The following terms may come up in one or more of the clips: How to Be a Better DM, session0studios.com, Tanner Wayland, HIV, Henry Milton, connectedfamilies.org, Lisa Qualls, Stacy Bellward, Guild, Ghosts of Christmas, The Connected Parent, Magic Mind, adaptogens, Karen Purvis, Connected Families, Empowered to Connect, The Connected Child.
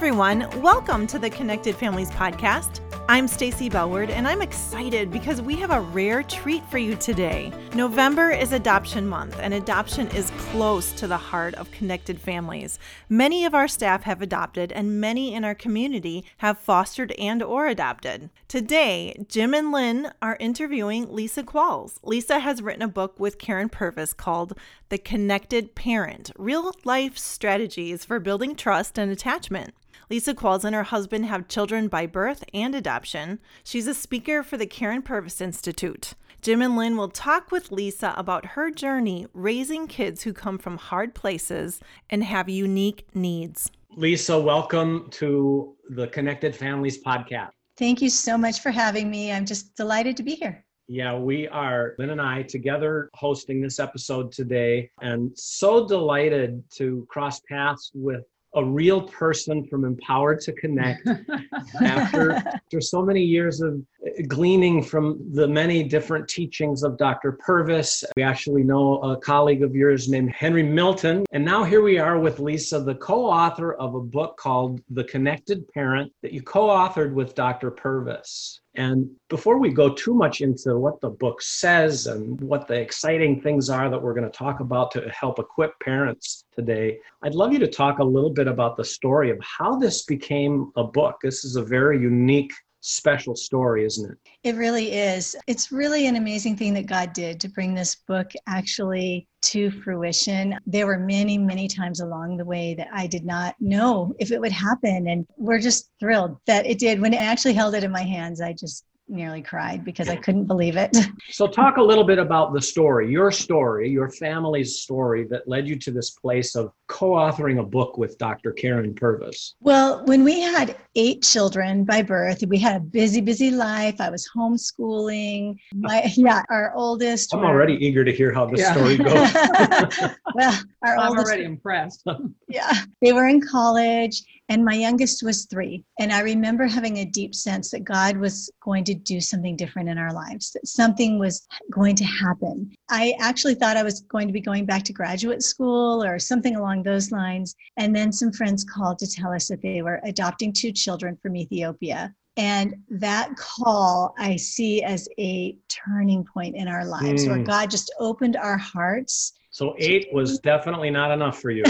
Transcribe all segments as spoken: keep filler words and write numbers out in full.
everyone. Welcome to the Connected Families podcast. I'm Stacy Bellward, and I'm excited because we have a rare treat for you today. November is Adoption Month, and adoption is close to the heart of Connected Families. Many of our staff have adopted, and many in our community have fostered and or adopted. Today, Jim and Lynn are interviewing Lisa Qualls. Lisa has written a book with Karen Purvis called The Connected Parent, Real-Life Strategies for Building Trust and Attachment. Lisa Qualls and her husband have children by birth and adoption. She's a speaker for the Karen Purvis Institute. Jim and Lynn will talk with Lisa about her journey raising kids who come from hard places and have unique needs. Lisa, welcome to the Connected Families podcast. Thank you so much for having me. I'm just delighted to be here. Yeah, we are, Lynn and I, together hosting this episode today, and so delighted to cross paths with a real person from Empowered to Connect after, after so many years of gleaning from the many different teachings of Doctor Purvis. We actually know a colleague of yours named Henry Milton. And now here we are with Lisa, the co-author of a book called The Connected Parent that you co-authored with Doctor Purvis. And before we go too much into what the book says and what the exciting things are that we're going to talk about to help equip parents today, I'd love you to talk a little bit about the story of how this became a book. This is a very unique, special story, isn't it? It really is. It's really an amazing thing that God did to bring this book actually to fruition. There were many, many times along the way that I did not know if it would happen. And we're just thrilled that it did. When I actually held it in my hands, I just nearly cried because I couldn't believe it. So talk a little bit about the story, your story, your family's story that led you to this place of co-authoring a book with Doctor Karen Purvis. Well, when we had eight children by birth, we had a busy, busy life. I was homeschooling. My, yeah, our oldest. I'm were, already eager to hear how this yeah. story goes. Well, our I'm oldest, already impressed. Yeah, they were in college. And my youngest was three. And I remember having a deep sense that God was going to do something different in our lives, that something was going to happen. I actually thought I was going to be going back to graduate school or something along those lines. And then some friends called to tell us that they were adopting two children from Ethiopia. And that call I see as a turning point in our lives mm. where God just opened our hearts. So eight was definitely not enough for you.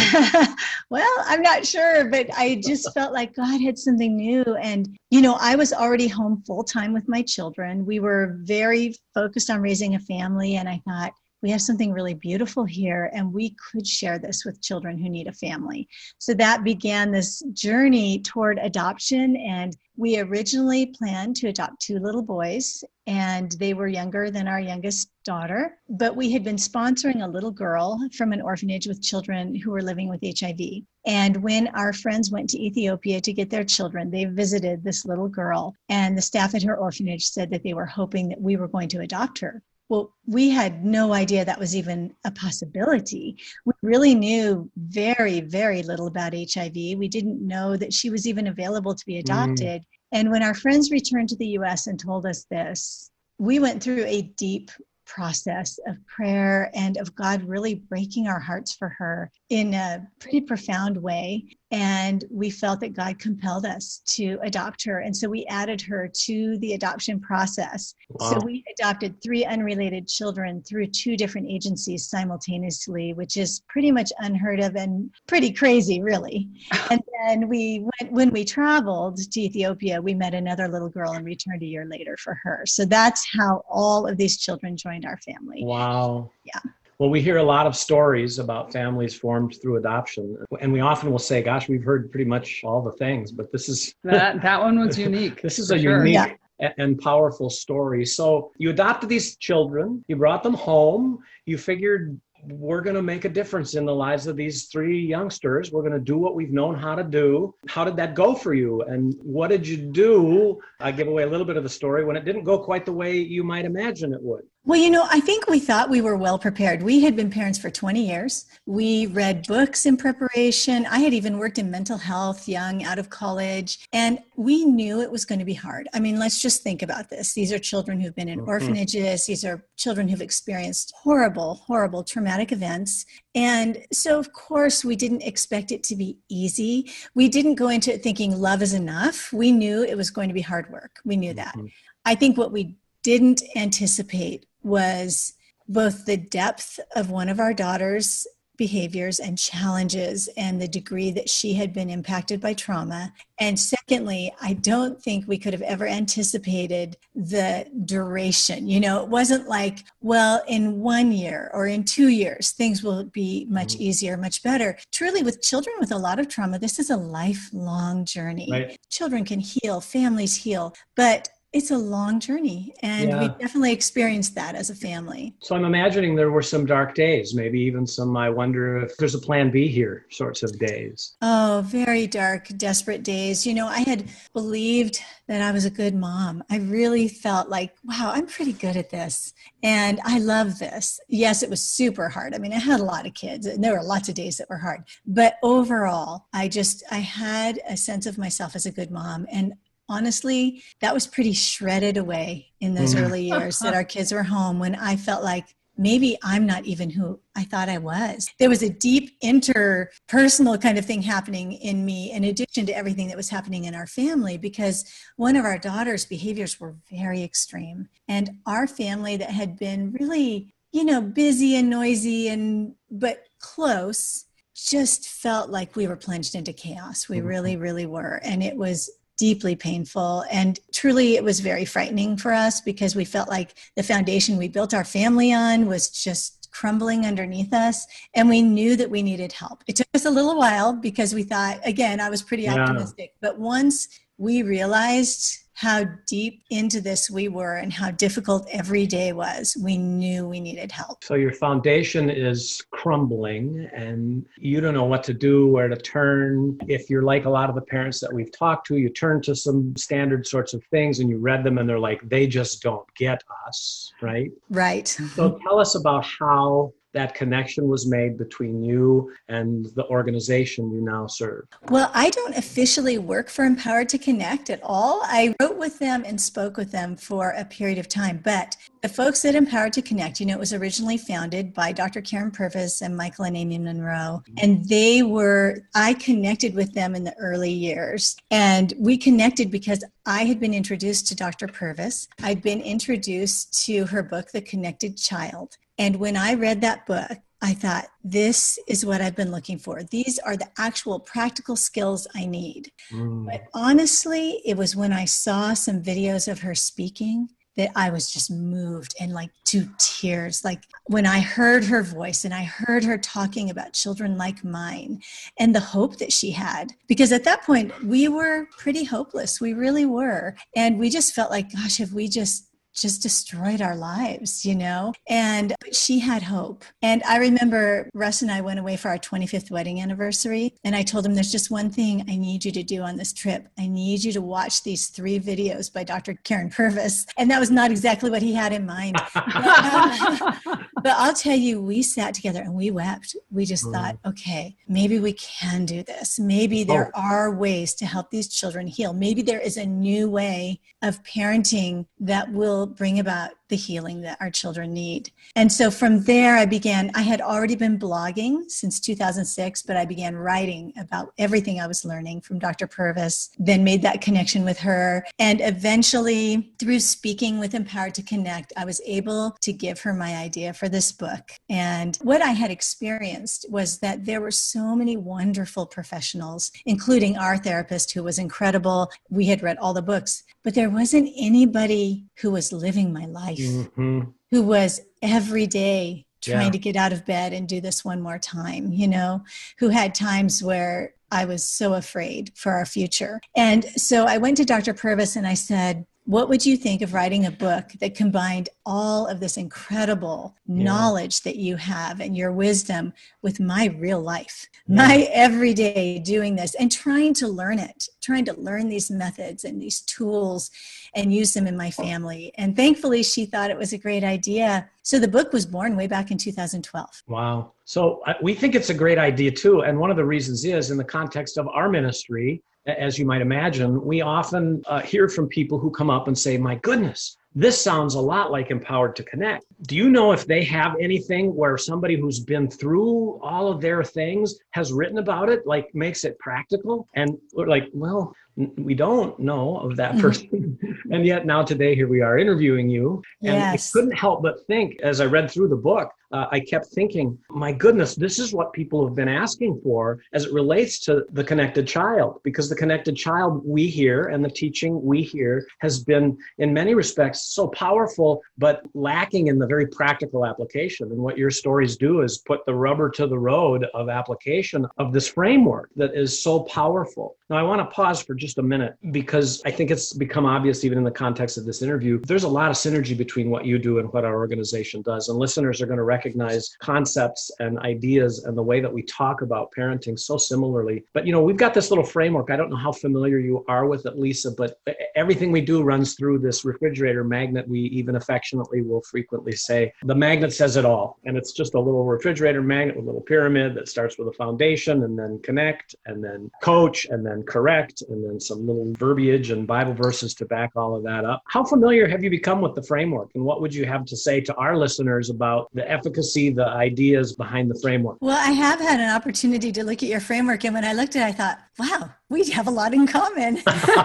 Well, I'm not sure, but I just felt like God had something new. And, you know, I was already home full time with my children. We were very focused on raising a family. And I thought, we have something really beautiful here, and we could share this with children who need a family. So that began this journey toward adoption. And we originally planned to adopt two little boys, and they were younger than our youngest daughter. But we had been sponsoring a little girl from an orphanage with children who were living with H I V. And when our friends went to Ethiopia to get their children, they visited this little girl, and the staff at her orphanage said that they were hoping that we were going to adopt her. Well, we had no idea that was even a possibility. We really knew very, very little about H I V. We didn't know that she was even available to be adopted. Mm. And when our friends returned to the U S and told us this, we went through a deep process of prayer and of God really breaking our hearts for her in a pretty profound way. And we felt that God compelled us to adopt her. And so we added her to the adoption process. Wow. So we adopted three unrelated children through two different agencies simultaneously, which is pretty much unheard of and pretty crazy, really. And then we went, when we traveled to Ethiopia, we met another little girl and returned a year later for her. So that's how all of these children joined our family. Wow. Yeah. Well, we hear a lot of stories about families formed through adoption. And we often will say, gosh, we've heard pretty much all the things, but this is... that that one was unique. This is a sure. unique yeah. and powerful story. So you adopted these children, you brought them home, you figured we're going to make a difference in the lives of these three youngsters. We're going to do what we've known how to do. How did that go for you? And what did you do? I give away a little bit of the story when it didn't go quite the way you might imagine it would. Well, you know, I think we thought we were well prepared. We had been parents for twenty years. We read books in preparation. I had even worked in mental health young, out of college, and we knew it was going to be hard. I mean, let's just think about this. These are children who've been in mm-hmm. orphanages. These are children who've experienced horrible, horrible traumatic events. And so, of course, we didn't expect it to be easy. We didn't go into it thinking love is enough. We knew it was going to be hard work. We knew that. Mm-hmm. I think what we didn't anticipate was both the depth of one of our daughters' behaviors and challenges and the degree that she had been impacted by trauma. And secondly, I don't think we could have ever anticipated the duration. You know, it wasn't like, well, in one year or in two years, things will be much easier, much better. Truly, with children with a lot of trauma, this is a lifelong journey. Right. Children can heal, families heal, but it's a long journey, and yeah. we definitely experienced that as a family. So I'm imagining there were some dark days, maybe even some, I wonder if there's a plan B here sorts of days. Oh, very dark, desperate days. You know, I had believed that I was a good mom. I really felt like, wow, I'm pretty good at this, and I love this. Yes, it was super hard. I mean, I had a lot of kids, and there were lots of days that were hard. But overall, I just, I had a sense of myself as a good mom, and honestly, that was pretty shredded away in those mm. early years that our kids were home, when I felt like maybe I'm not even who I thought I was. There was a deep interpersonal kind of thing happening in me, in addition to everything that was happening in our family, because one of our daughters' behaviors were very extreme. And our family that had been really, you know, busy and noisy and but close, just felt like we were plunged into chaos. We mm. really, really were. And it was deeply painful. And truly, it was very frightening for us, because we felt like the foundation we built our family on was just crumbling underneath us. And we knew that we needed help. It took us a little while, because we thought, again, I was pretty yeah. optimistic. But once we realized how deep into this we were and how difficult every day was, we knew we needed help. So your foundation is crumbling, and you don't know what to do, where to turn. If you're like a lot of the parents that we've talked to, you turn to some standard sorts of things, and you read them, and they're like, they just don't get us, right? Right. So tell us about how that connection was made between you and the organization you now serve. Well, I don't officially work for Empowered to Connect at all. I wrote with them and spoke with them for a period of time, but the folks at Empowered to Connect, you know, it was originally founded by Doctor Karen Purvis and Michael and Amy Monroe, and they were, I connected with them in the early years, and we connected because I had been introduced to Doctor Purvis. I'd been introduced to her book, The Connected Child. And when I read that book, I thought, this is what I've been looking for. These are the actual practical skills I need. Mm. But honestly, it was when I saw some videos of her speaking that I was just moved and like to tears. Like when I heard her voice and I heard her talking about children like mine and the hope that she had, because at that point we were pretty hopeless. We really were. And we just felt like, gosh, have we just just destroyed our lives, you know? And but she had hope. And I remember Russ and I went away for our twenty-fifth wedding anniversary. And I told him, there's just one thing I need you to do on this trip. I need you to watch these three videos by Doctor Karen Purvis. And that was not exactly what he had in mind. But, uh, but I'll tell you, we sat together and we wept. We just mm. thought, okay, maybe we can do this. Maybe there oh. are ways to help these children heal. Maybe there is a new way of parenting that will bring about the healing that our children need. And so from there, I began, I had already been blogging since two thousand six, but I began writing about everything I was learning from Doctor Purvis, then made that connection with her. And eventually, through speaking with Empowered to Connect, I was able to give her my idea for this book. And what I had experienced was that there were so many wonderful professionals, including our therapist, who was incredible. We had read all the books, but there wasn't anybody who was living my life. Mm-hmm. Who was every day trying yeah. to get out of bed and do this one more time, you know, who had times where I was so afraid for our future. And so I went to Doctor Purvis and I said, what would you think of writing a book that combined all of this incredible yeah. knowledge that you have and your wisdom with my real life, yeah. my everyday doing this and trying to learn it, trying to learn these methods and these tools and use them in my family. And thankfully, she thought it was a great idea. So the book was born way back in two thousand twelve. Wow. So uh, we think it's a great idea too. And one of the reasons is in the context of our ministry, as you might imagine, we often uh, hear from people who come up and say, my goodness, this sounds a lot like Empowered to Connect. Do you know if they have anything where somebody who's been through all of their things has written about it, like makes it practical? And we're like, well, n- we don't know of that person. And yet now today, here we are interviewing you. And yes. I couldn't help but think, as I read through the book, uh, I kept thinking, my goodness, this is what people have been asking for as it relates to the Connected Child. Because the Connected Child we hear and the teaching we hear has been, in many respects, so powerful, but lacking in the very practical application. And what your stories do is put the rubber to the road of application of this framework that is so powerful. Now, I want to pause for just a minute because I think it's become obvious, even in the context of this interview, there's a lot of synergy between what you do and what our organization does. And listeners are going to recognize concepts and ideas and the way that we talk about parenting so similarly. But, you know, we've got this little framework. I don't know how familiar you are with it, Lisa, but everything we do runs through this refrigerator magnet. We even affectionately will frequently say the magnet says it all. And it's just a little refrigerator magnet with a little pyramid that starts with a foundation and then connect and then coach and then correct and then some little verbiage and Bible verses to back all of that up. How familiar have you become with the framework, and what would you have to say to our listeners about the efficacy, the ideas behind the framework? Well, I have had an opportunity to look at your framework, and when I looked at it, I thought, wow, we have a lot in common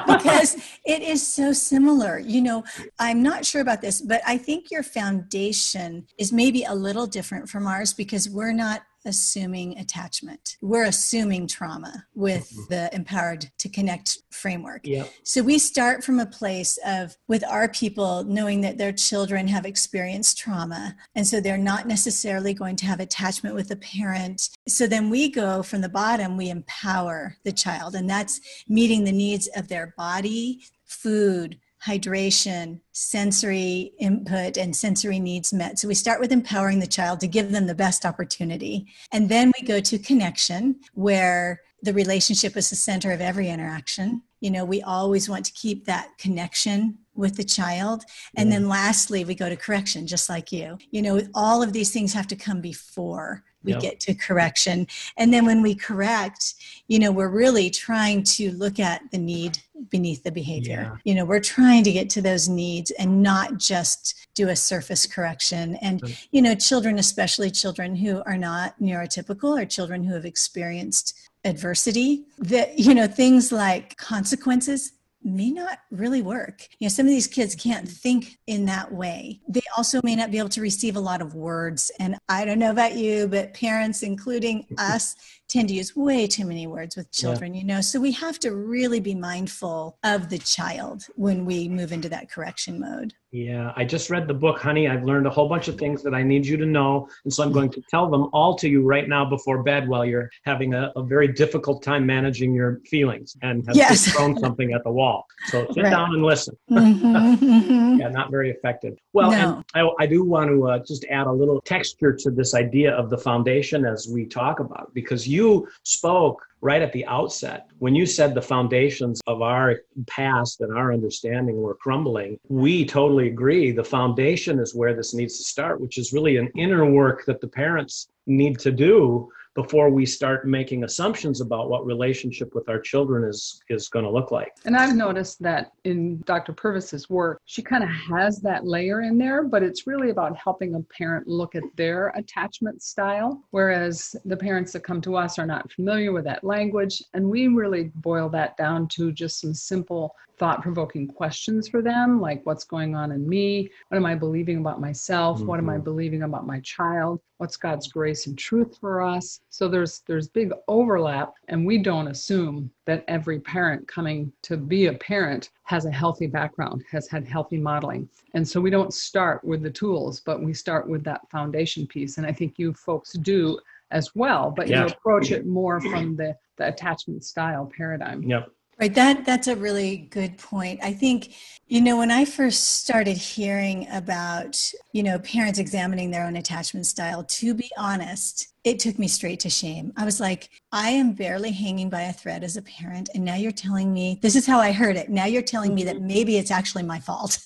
because it is so similar. You know, I'm not sure about this, but I think your foundation is maybe a little different from ours because we're not assuming attachment. We're assuming trauma with mm-hmm. the Empowered to Connect framework. Yep. So we start from a place of, with our people, knowing that their children have experienced trauma. And so they're not necessarily going to have attachment with the parent. So then we go from the bottom, we empower the child. And that's meeting the needs of their body, food, hydration, sensory input, and sensory needs met. So we start with empowering the child to give them the best opportunity. And then we go to connection, where the relationship is the center of every interaction. You know, we always want to keep that connection with the child. And yeah. then lastly, we go to correction, just like you. You know, all of these things have to come before we yep. get to correction. And then when we correct, you know, we're really trying to look at the need beneath the behavior. Yeah. You know, we're trying to get to those needs and not just do a surface correction. And, you know, children, especially children who are not neurotypical or children who have experienced adversity, that, you know, things like consequences may not really work. You know, some of these kids can't think in that way. They also may not be able to receive a lot of words. And I don't know about you, but parents, including us, tend to use way too many words with children, yeah. you know. So we have to really be mindful of the child when we move into that correction mode. Yeah, I just read the book, honey. I've learned a whole bunch of things that I need you to know. And so I'm going to tell them all to you right now before bed while you're having a, a very difficult time managing your feelings and have yes. just thrown something at the wall. So sit right. down and listen. Mm-hmm. Yeah, not very effective. Well, no. and I, I do want to uh, just add a little texture to this idea of the foundation as we talk about it, because you spoke right at the outset, when you said the foundations of our past and our understanding were crumbling, we totally agree. The foundation is where this needs to start, which is really an inner work that the parents need to do before we start making assumptions about what relationship with our children is is going to look like. And I've noticed that in Doctor Purvis's work, she kind of has that layer in there, but it's really about helping a parent look at their attachment style, whereas the parents that come to us are not familiar with that language. And we really boil that down to just some simple thought-provoking questions for them, like what's going on in me? What am I believing about myself? Mm-hmm. What am I believing about my child? What's God's grace and truth for us? So there's there's big overlap, and we don't assume that every parent coming to be a parent has a healthy background, has had healthy modeling. And so we don't start with the tools, but we start with that foundation piece. And I think you folks do as well, but yeah. you approach it more from the, the attachment style paradigm. Yep. Right. That that's a really good point. I think, you know, when I first started hearing about, you know, parents examining their own attachment style, to be honest, it took me straight to shame. I was like, I am barely hanging by a thread as a parent. And now you're telling me, this is how I heard it. Now you're telling me that maybe it's actually my fault.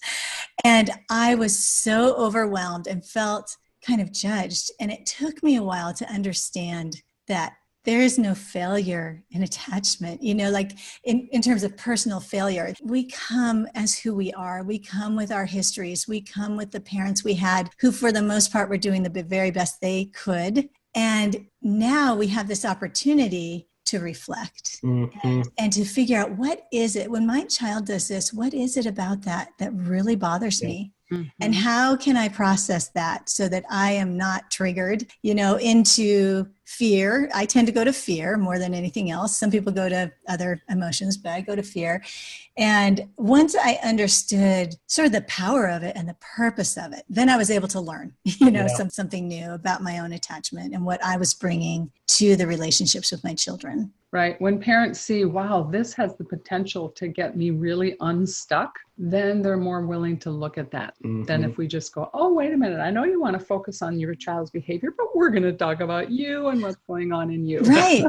And I was so overwhelmed and felt kind of judged. And it took me a while to understand that there is no failure in attachment, you know, like in, in terms of personal failure. We come as who we are. We come with our histories. We come with the parents we had who, for the most part, were doing the very best they could. And now we have this opportunity to reflect mm-hmm. and, and to figure out, what is it when my child does this? What is it about that that really bothers yeah. me? Mm-hmm. And how can I process that so that I am not triggered, you know, into fear? I tend to go to fear more than anything else. Some people go to other emotions, but I go to fear. And once I understood sort of the power of it and the purpose of it, then I was able to learn, you know, yeah. some, something new about my own attachment and what I was bringing to the relationships with my children. Right. When parents see, wow, this has the potential to get me really unstuck, then they're more willing to look at that mm-hmm. than if we just go, oh, wait a minute, I know you want to focus on your child's behavior, but we're going to talk about you and what's going on in you. Right.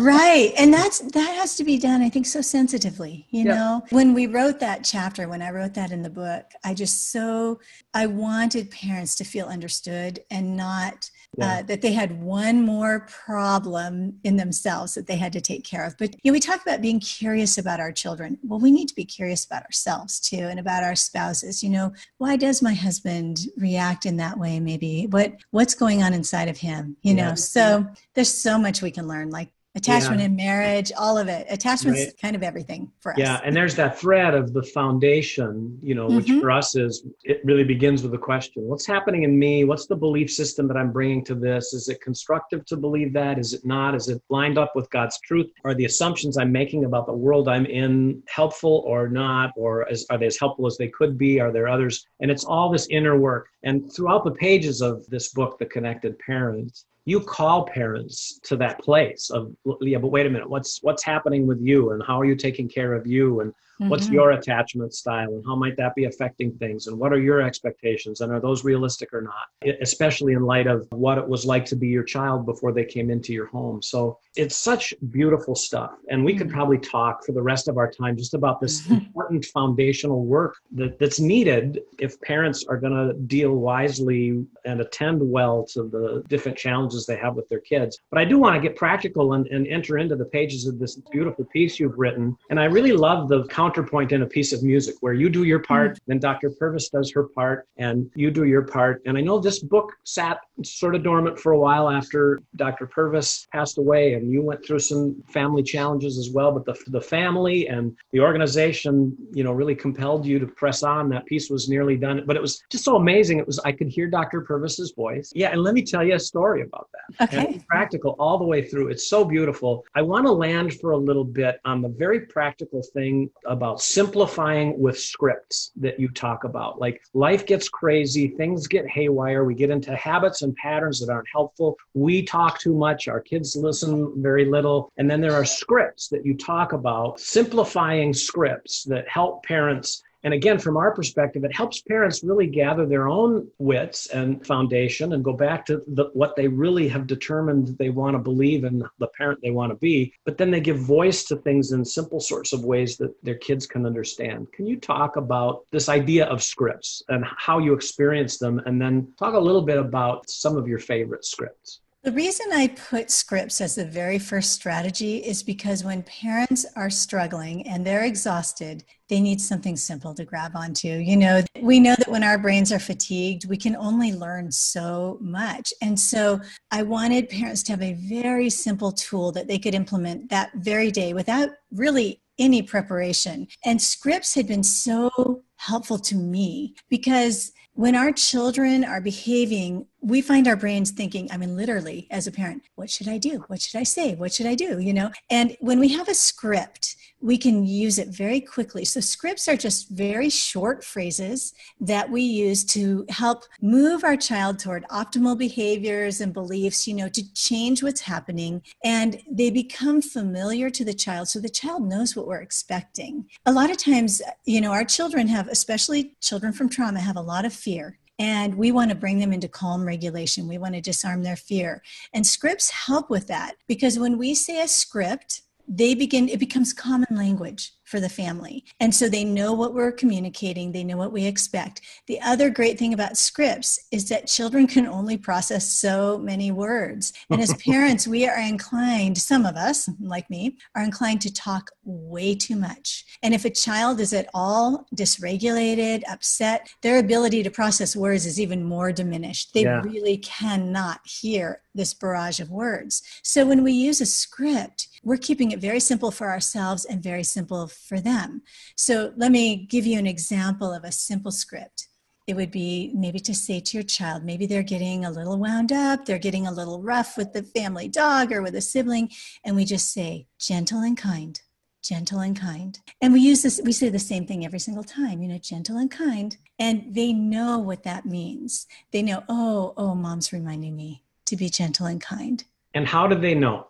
Right. And that's, that has to be done, I think, so sensitively. You yep. know, when we wrote that chapter, when I wrote that in the book, I just so, I wanted parents to feel understood and not yeah. uh, that they had one more problem in themselves that they had to take care of. But you know, we talk about being curious about our children. Well, we need to be curious about ourselves too, and about our spouses. You know, why does my husband react in that way? Maybe what what's going on inside of him? You yeah. know, so there's so much we can learn, like attachment yeah. in marriage, all of it. Attachment's right. kind of everything for us. Yeah, and there's that thread of the foundation, you know, which mm-hmm. for us is, it really begins with the question, what's happening in me? What's the belief system that I'm bringing to this? Is it constructive to believe that? Is it not? Is it lined up with God's truth? Are the assumptions I'm making about the world I'm in helpful or not? Or as, are they as helpful as they could be? Are there others? And it's all this inner work. And throughout the pages of this book, The Connected Parent, you call parents to that place of, yeah, but wait a minute, what's what's happening with you, and how are you taking care of you, and mm-hmm. what's your attachment style, and how might that be affecting things, and what are your expectations, and are those realistic or not, it, especially in light of what it was like to be your child before they came into your home. So it's such beautiful stuff. And we mm-hmm. could probably talk for the rest of our time just about this important foundational work that, that's needed if parents are going to deal wisely and attend well to the different challenges they have with their kids. But I do want to get practical and, and enter into the pages of this beautiful piece you've written. And I really love the counterpoint in a piece of music where you do your part, mm-hmm. then Doctor Purvis does her part, and you do your part. And I know this book sat sort of dormant for a while after Doctor Purvis passed away, and you went through some family challenges as well, but the, the family and the organization, you know, really compelled you to press on. That piece was nearly done, but it was just so amazing. It was, I could hear Doctor Purvis's voice. Yeah, and let me tell you a story about that. Okay. And practical all the way through. It's so beautiful. I want to land for a little bit on the very practical thing about simplifying with scripts that you talk about. Like, life gets crazy, things get haywire, we get into habits and patterns that aren't helpful. We talk too much, our kids listen very little. And then there are scripts that you talk about, simplifying scripts that help parents. And again, from our perspective, it helps parents really gather their own wits and foundation and go back to the, what they really have determined they want to believe and the parent they want to be. But then they give voice to things in simple sorts of ways that their kids can understand. Can you talk about this idea of scripts and how you experience them? And then talk a little bit about some of your favorite scripts. The reason I put scripts as the very first strategy is because when parents are struggling and they're exhausted, they need something simple to grab onto. You know, we know that when our brains are fatigued, we can only learn so much. And so I wanted parents to have a very simple tool that they could implement that very day without really any preparation. And scripts had been so helpful to me because when our children are behaving we find our brains thinking, I mean, literally as a parent, what should I do? What should I say? What should I do? You know, and when we have a script, we can use it very quickly. So scripts are just very short phrases that we use to help move our child toward optimal behaviors and beliefs, you know, to change what's happening. And they become familiar to the child. So the child knows what we're expecting. A lot of times, you know, our children have, especially children from trauma, have a lot of fear. And we want to bring them into calm regulation. We want to disarm their fear. And scripts help with that, because when we say a script, they begin, it becomes common language for the family. And so they know what we're communicating. They know what we expect. The other great thing about scripts is that children can only process so many words. And as parents, we are inclined, some of us, like me, are inclined to talk way too much. And if a child is at all dysregulated, upset, their ability to process words is even more diminished. They yeah. really cannot hear this barrage of words. So when we use a script, we're keeping it very simple for ourselves and very simple for them. So let me give you an example of a simple script. It would be maybe to say to your child, maybe they're getting a little wound up, they're getting a little rough with the family dog or with a sibling, and we just say, gentle and kind, gentle and kind. And we use this, we say the same thing every single time, you know, gentle and kind. And they know what that means. They know, oh, oh, mom's reminding me to be gentle and kind. And how do they know?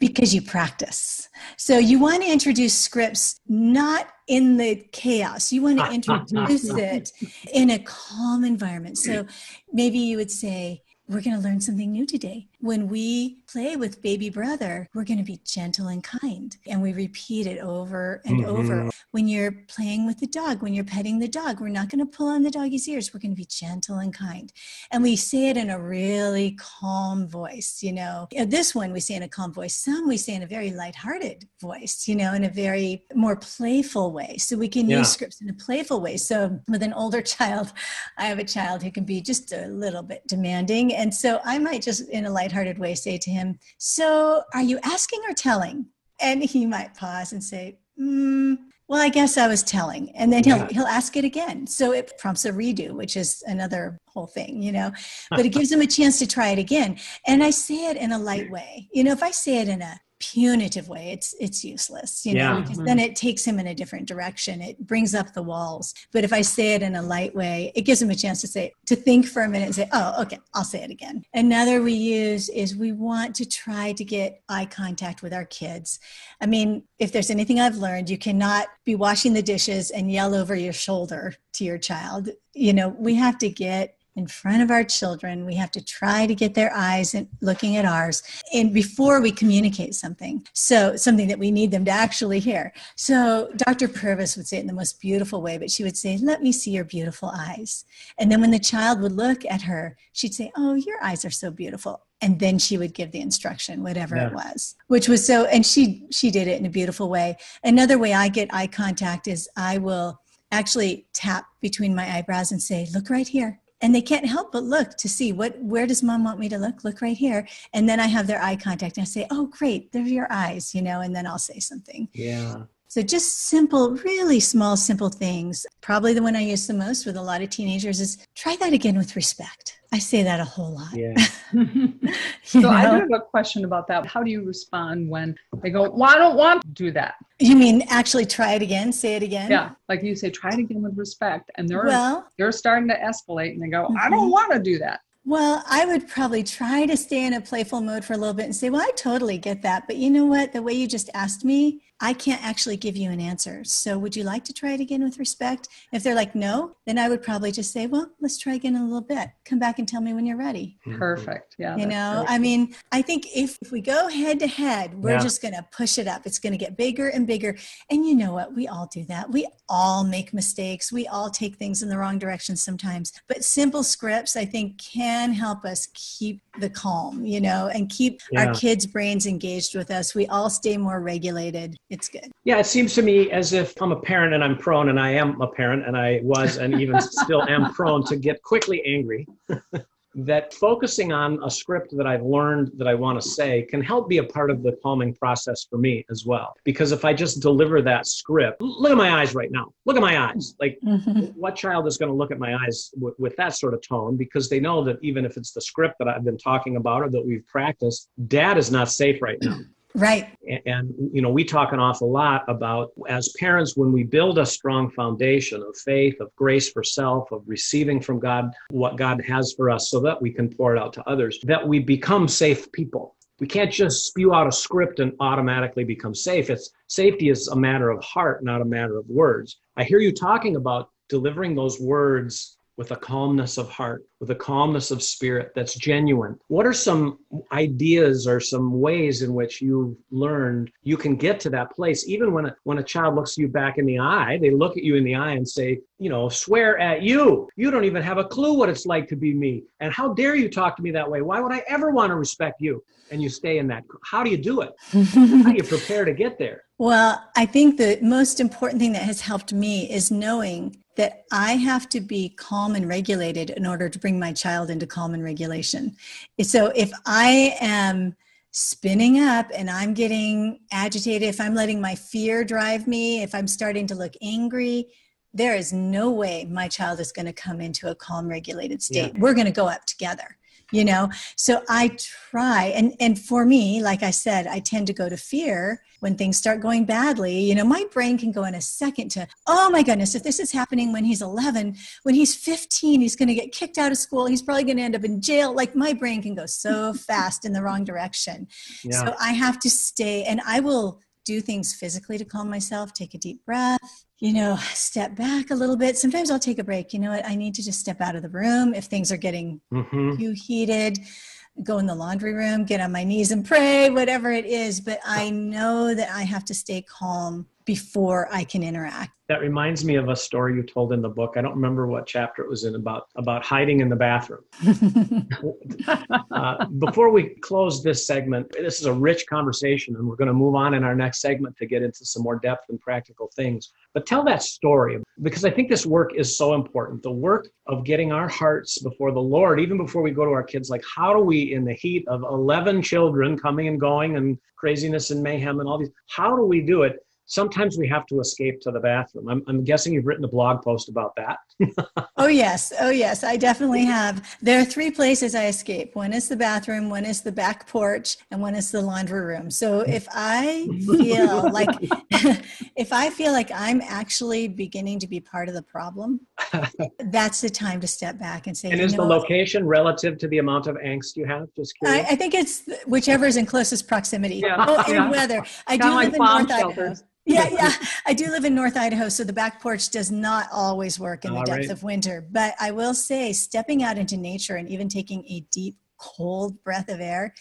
Because you practice. So you want to introduce scripts not in the chaos. You want to introduce it in a calm environment. So maybe you would say, we're going to learn something new today. When we play with baby brother, we're going to be gentle and kind. And we repeat it over and mm-hmm. over. When you're playing with the dog, when you're petting the dog, we're not going to pull on the doggy's ears. We're going to be gentle and kind. And we say it in a really calm voice, you know. This one we say in a calm voice. Some we say in a very lighthearted voice, you know, in a very more playful way. So we can yeah. use scripts in a playful way. So with an older child, I have a child who can be just a little bit demanding. And so I might just in a lighthearted way say to him, so are you asking or telling? And he might pause and say, hmm, well, I guess I was telling. And then he'll yeah. he'll ask it again. So it prompts a redo, which is another whole thing, you know, but it gives him a chance to try it again. And I say it in a light way. You know, if I say it in a punitive way, it's it's useless, you know, yeah. because then it takes him in a different direction. It brings up the walls. But if I say it in a light way, it gives him a chance to say, to think for a minute and say, oh, okay, I'll say it again. Another we use is we want to try to get eye contact with our kids. I mean, if there's anything I've learned, you cannot be washing the dishes and yell over your shoulder to your child. You know, we have to get in front of our children. We have to try to get their eyes and looking at ours, and before we communicate something, so something that we need them to actually hear. So Doctor Purvis would say it in the most beautiful way, but she would say, let me see your beautiful eyes. And then when the child would look at her, she'd say, oh, your eyes are so beautiful. And then she would give the instruction, whatever yeah. it was, which was so, and she, she did it in a beautiful way. Another way I get eye contact is I will actually tap between my eyebrows and say, look right here. And they can't help but look to see what, where does mom want me to look? Look right here. And then I have their eye contact and I say, oh, great, they're your eyes, you know, and then I'll say something. Yeah. So just simple, really small, simple things. Probably the one I use the most with a lot of teenagers is try that again with respect. I say that a whole lot. Yeah. So know? I do have a question about that. How do you respond when they go, well, I don't want to do that? You mean actually try it again, say it again? Yeah. Like you say, try it again with respect. And they're well, they're starting to escalate and they go, mm-hmm. I don't want to do that. Well, I would probably try to stay in a playful mode for a little bit and say, well, I totally get that. But you know what? The way you just asked me, I can't actually give you an answer. So would you like to try it again with respect? If they're like, no, then I would probably just say, well, let's try again in a little bit. Come back and tell me when you're ready. Perfect. Yeah. You know, great. I mean, I think if, if we go head to head, we're yeah. just going to push it up. It's going to get bigger and bigger. And you know what? We all do that. We all make mistakes. We all take things in the wrong direction sometimes. But simple scripts, I think, can help us keep the calm, you know, and keep yeah. our kids' brains engaged with us. We all stay more regulated. It's good. Yeah, it seems to me as if I'm a parent and I'm prone, and I am a parent and I was and even still am prone to get quickly angry. that focusing on a script that I've learned that I want to say can help be a part of the calming process for me as well. Because if I just deliver that script, look at my eyes right now. Look at my eyes. Like, mm-hmm. what child is going to look at my eyes w- with that sort of tone? Because they know that even if it's the script that I've been talking about or that we've practiced, dad is not safe right now. Right. And, and, you know, we talk an awful lot about, as parents, when we build a strong foundation of faith, of grace for self, of receiving from God what God has for us so that we can pour it out to others, that we become safe people. We can't just spew out a script and automatically become safe. It's safety is a matter of heart, not a matter of words. I hear you talking about delivering those words with a calmness of heart, with a calmness of spirit that's genuine. What are some ideas or some ways in which you've learned you can get to that place? Even when a, when a child looks you back in the eye, they look at you in the eye and say, you know, swear at you. You don't even have a clue what it's like to be me. And how dare you talk to me that way? Why would I ever want to respect you? And you stay in that. How do you do it? How do you prepare to get there? Well, I think the most important thing that has helped me is knowing that I have to be calm and regulated in order to bring my child into calm and regulation. So if I am spinning up and I'm getting agitated, if I'm letting my fear drive me, if I'm starting to look angry, there is no way my child is going to come into a calm, regulated state. Yeah. We're going to go up together. You know, so I try, and, and for me, like I said, I tend to go to fear when things start going badly. You know, my brain can go in a second to, oh my goodness, if this is happening when he's eleven, when he's fifteen, he's going to get kicked out of school. He's probably going to end up in jail. Like, my brain can go so fast in the wrong direction. Yeah. So I have to stay, and I will do things physically to calm myself, take a deep breath, you know, step back a little bit. Sometimes I'll take a break. You know what? I need to just step out of the room. If things are getting mm-hmm. too heated, go in the laundry room, get on my knees and pray, whatever it is. But I know that I have to stay calm before I can interact. That reminds me of a story you told in the book. I don't remember what chapter it was in, about, about hiding in the bathroom. uh, before we close this segment, this is a rich conversation, and we're going to move on in our next segment to get into some more depth and practical things. But tell that story, because I think this work is so important. The work of getting our hearts before the Lord, even before we go to our kids, like, how do we, in the heat of eleven children coming and going and craziness and mayhem and all these, how do we do it? Sometimes we have to escape to the bathroom. I'm, I'm guessing you've written a blog post about that. Oh, yes. Oh, yes. I definitely have. There are three places I escape. One is the bathroom, one is the back porch, and one is the laundry room. So if I feel like if I feel like I'm actually beginning to be part of the problem, that's the time to step back and say, and is the location relative to the amount of angst you have? Just curious. I, I think it's whichever is in closest proximity. Yeah. Oh, and yeah. Weather. I do live in North Idaho. Yeah, yeah. I do live in North Idaho, so the back porch does not always work in the depth right. of winter. But I will say, stepping out into nature and even taking a deep, cold breath of air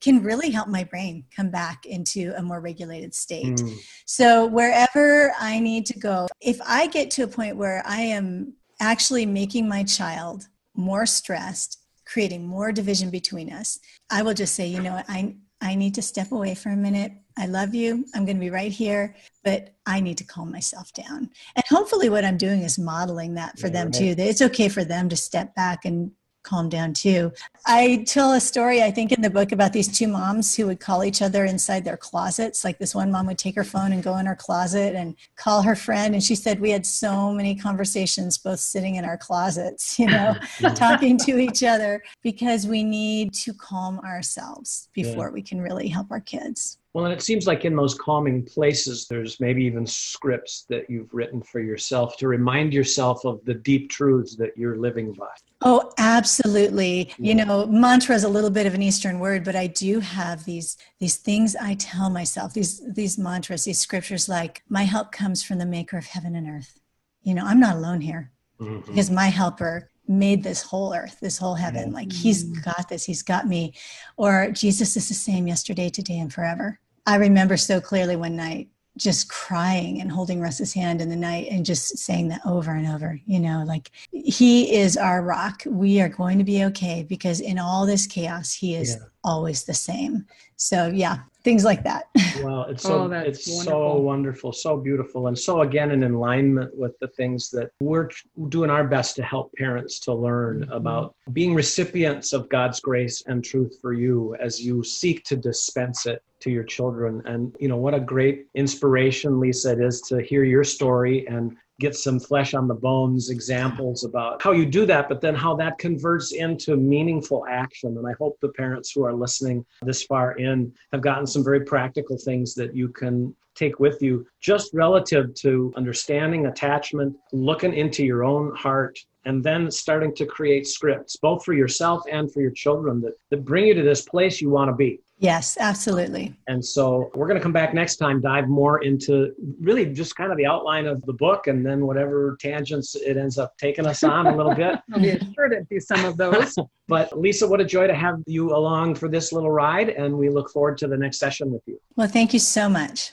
can really help my brain come back into a more regulated state. Mm. So wherever I need to go, if I get to a point where I am actually making my child more stressed, creating more division between us, I will just say, you know, I I need to step away for a minute. I love you. I'm going to be right here, but I need to calm myself down. And hopefully what I'm doing is modeling that for yeah, them right. too, that it's okay for them to step back and calm down too. I tell a story, I think, in the book about these two moms who would call each other inside their closets. Like, this one mom would take her phone and go in her closet and call her friend. And she said, we had so many conversations, both sitting in our closets, you know, talking to each other, because we need to calm ourselves before yeah. we can really help our kids. Well, and it seems like in those calming places, there's maybe even scripts that you've written for yourself to remind yourself of the deep truths that you're living by. Oh, absolutely. Yeah. You know, mantra is a little bit of an Eastern word, but I do have these these things I tell myself, these these mantras, these scriptures, like, my help comes from the maker of heaven and earth. You know, I'm not alone here mm-hmm. because my helper made this whole earth, this whole heaven. Mm-hmm. Like, he's got this, he's got me. Or, Jesus is the same yesterday, today, and forever. I remember so clearly one night just crying and holding Russ's hand in the night and just saying that over and over, you know, like, he is our rock. We are going to be okay, because in all this chaos, he is yeah. always the same. So yeah, things like that. Well, it's so oh, it's wonderful. so wonderful, so beautiful, and so again in alignment with the things that we're doing our best to help parents to learn mm-hmm. about being recipients of God's grace and truth for you as you seek to dispense it to your children. And you know, what a great inspiration, Lisa, it is to hear your story and get some flesh on the bones examples about how you do that, but then how that converts into meaningful action. And I hope the parents who are listening this far in have gotten some very practical things that you can take with you, just relative to understanding attachment, looking into your own heart, and then starting to create scripts, both for yourself and for your children, that, that bring you to this place you want to be. Yes, absolutely. And so we're going to come back next time, dive more into really just kind of the outline of the book and then whatever tangents it ends up taking us on a little bit. I'll be sure to do some of those. But Lisa, what a joy to have you along for this little ride. And we look forward to the next session with you. Well, thank you so much.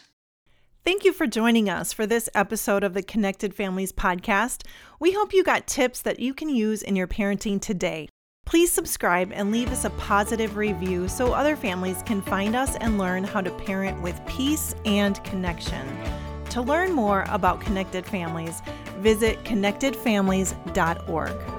Thank you for joining us for this episode of the Connected Families podcast. We hope you got tips that you can use in your parenting today. Please subscribe and leave us a positive review so other families can find us and learn how to parent with peace and connection. To learn more about Connected Families, visit connected families dot org.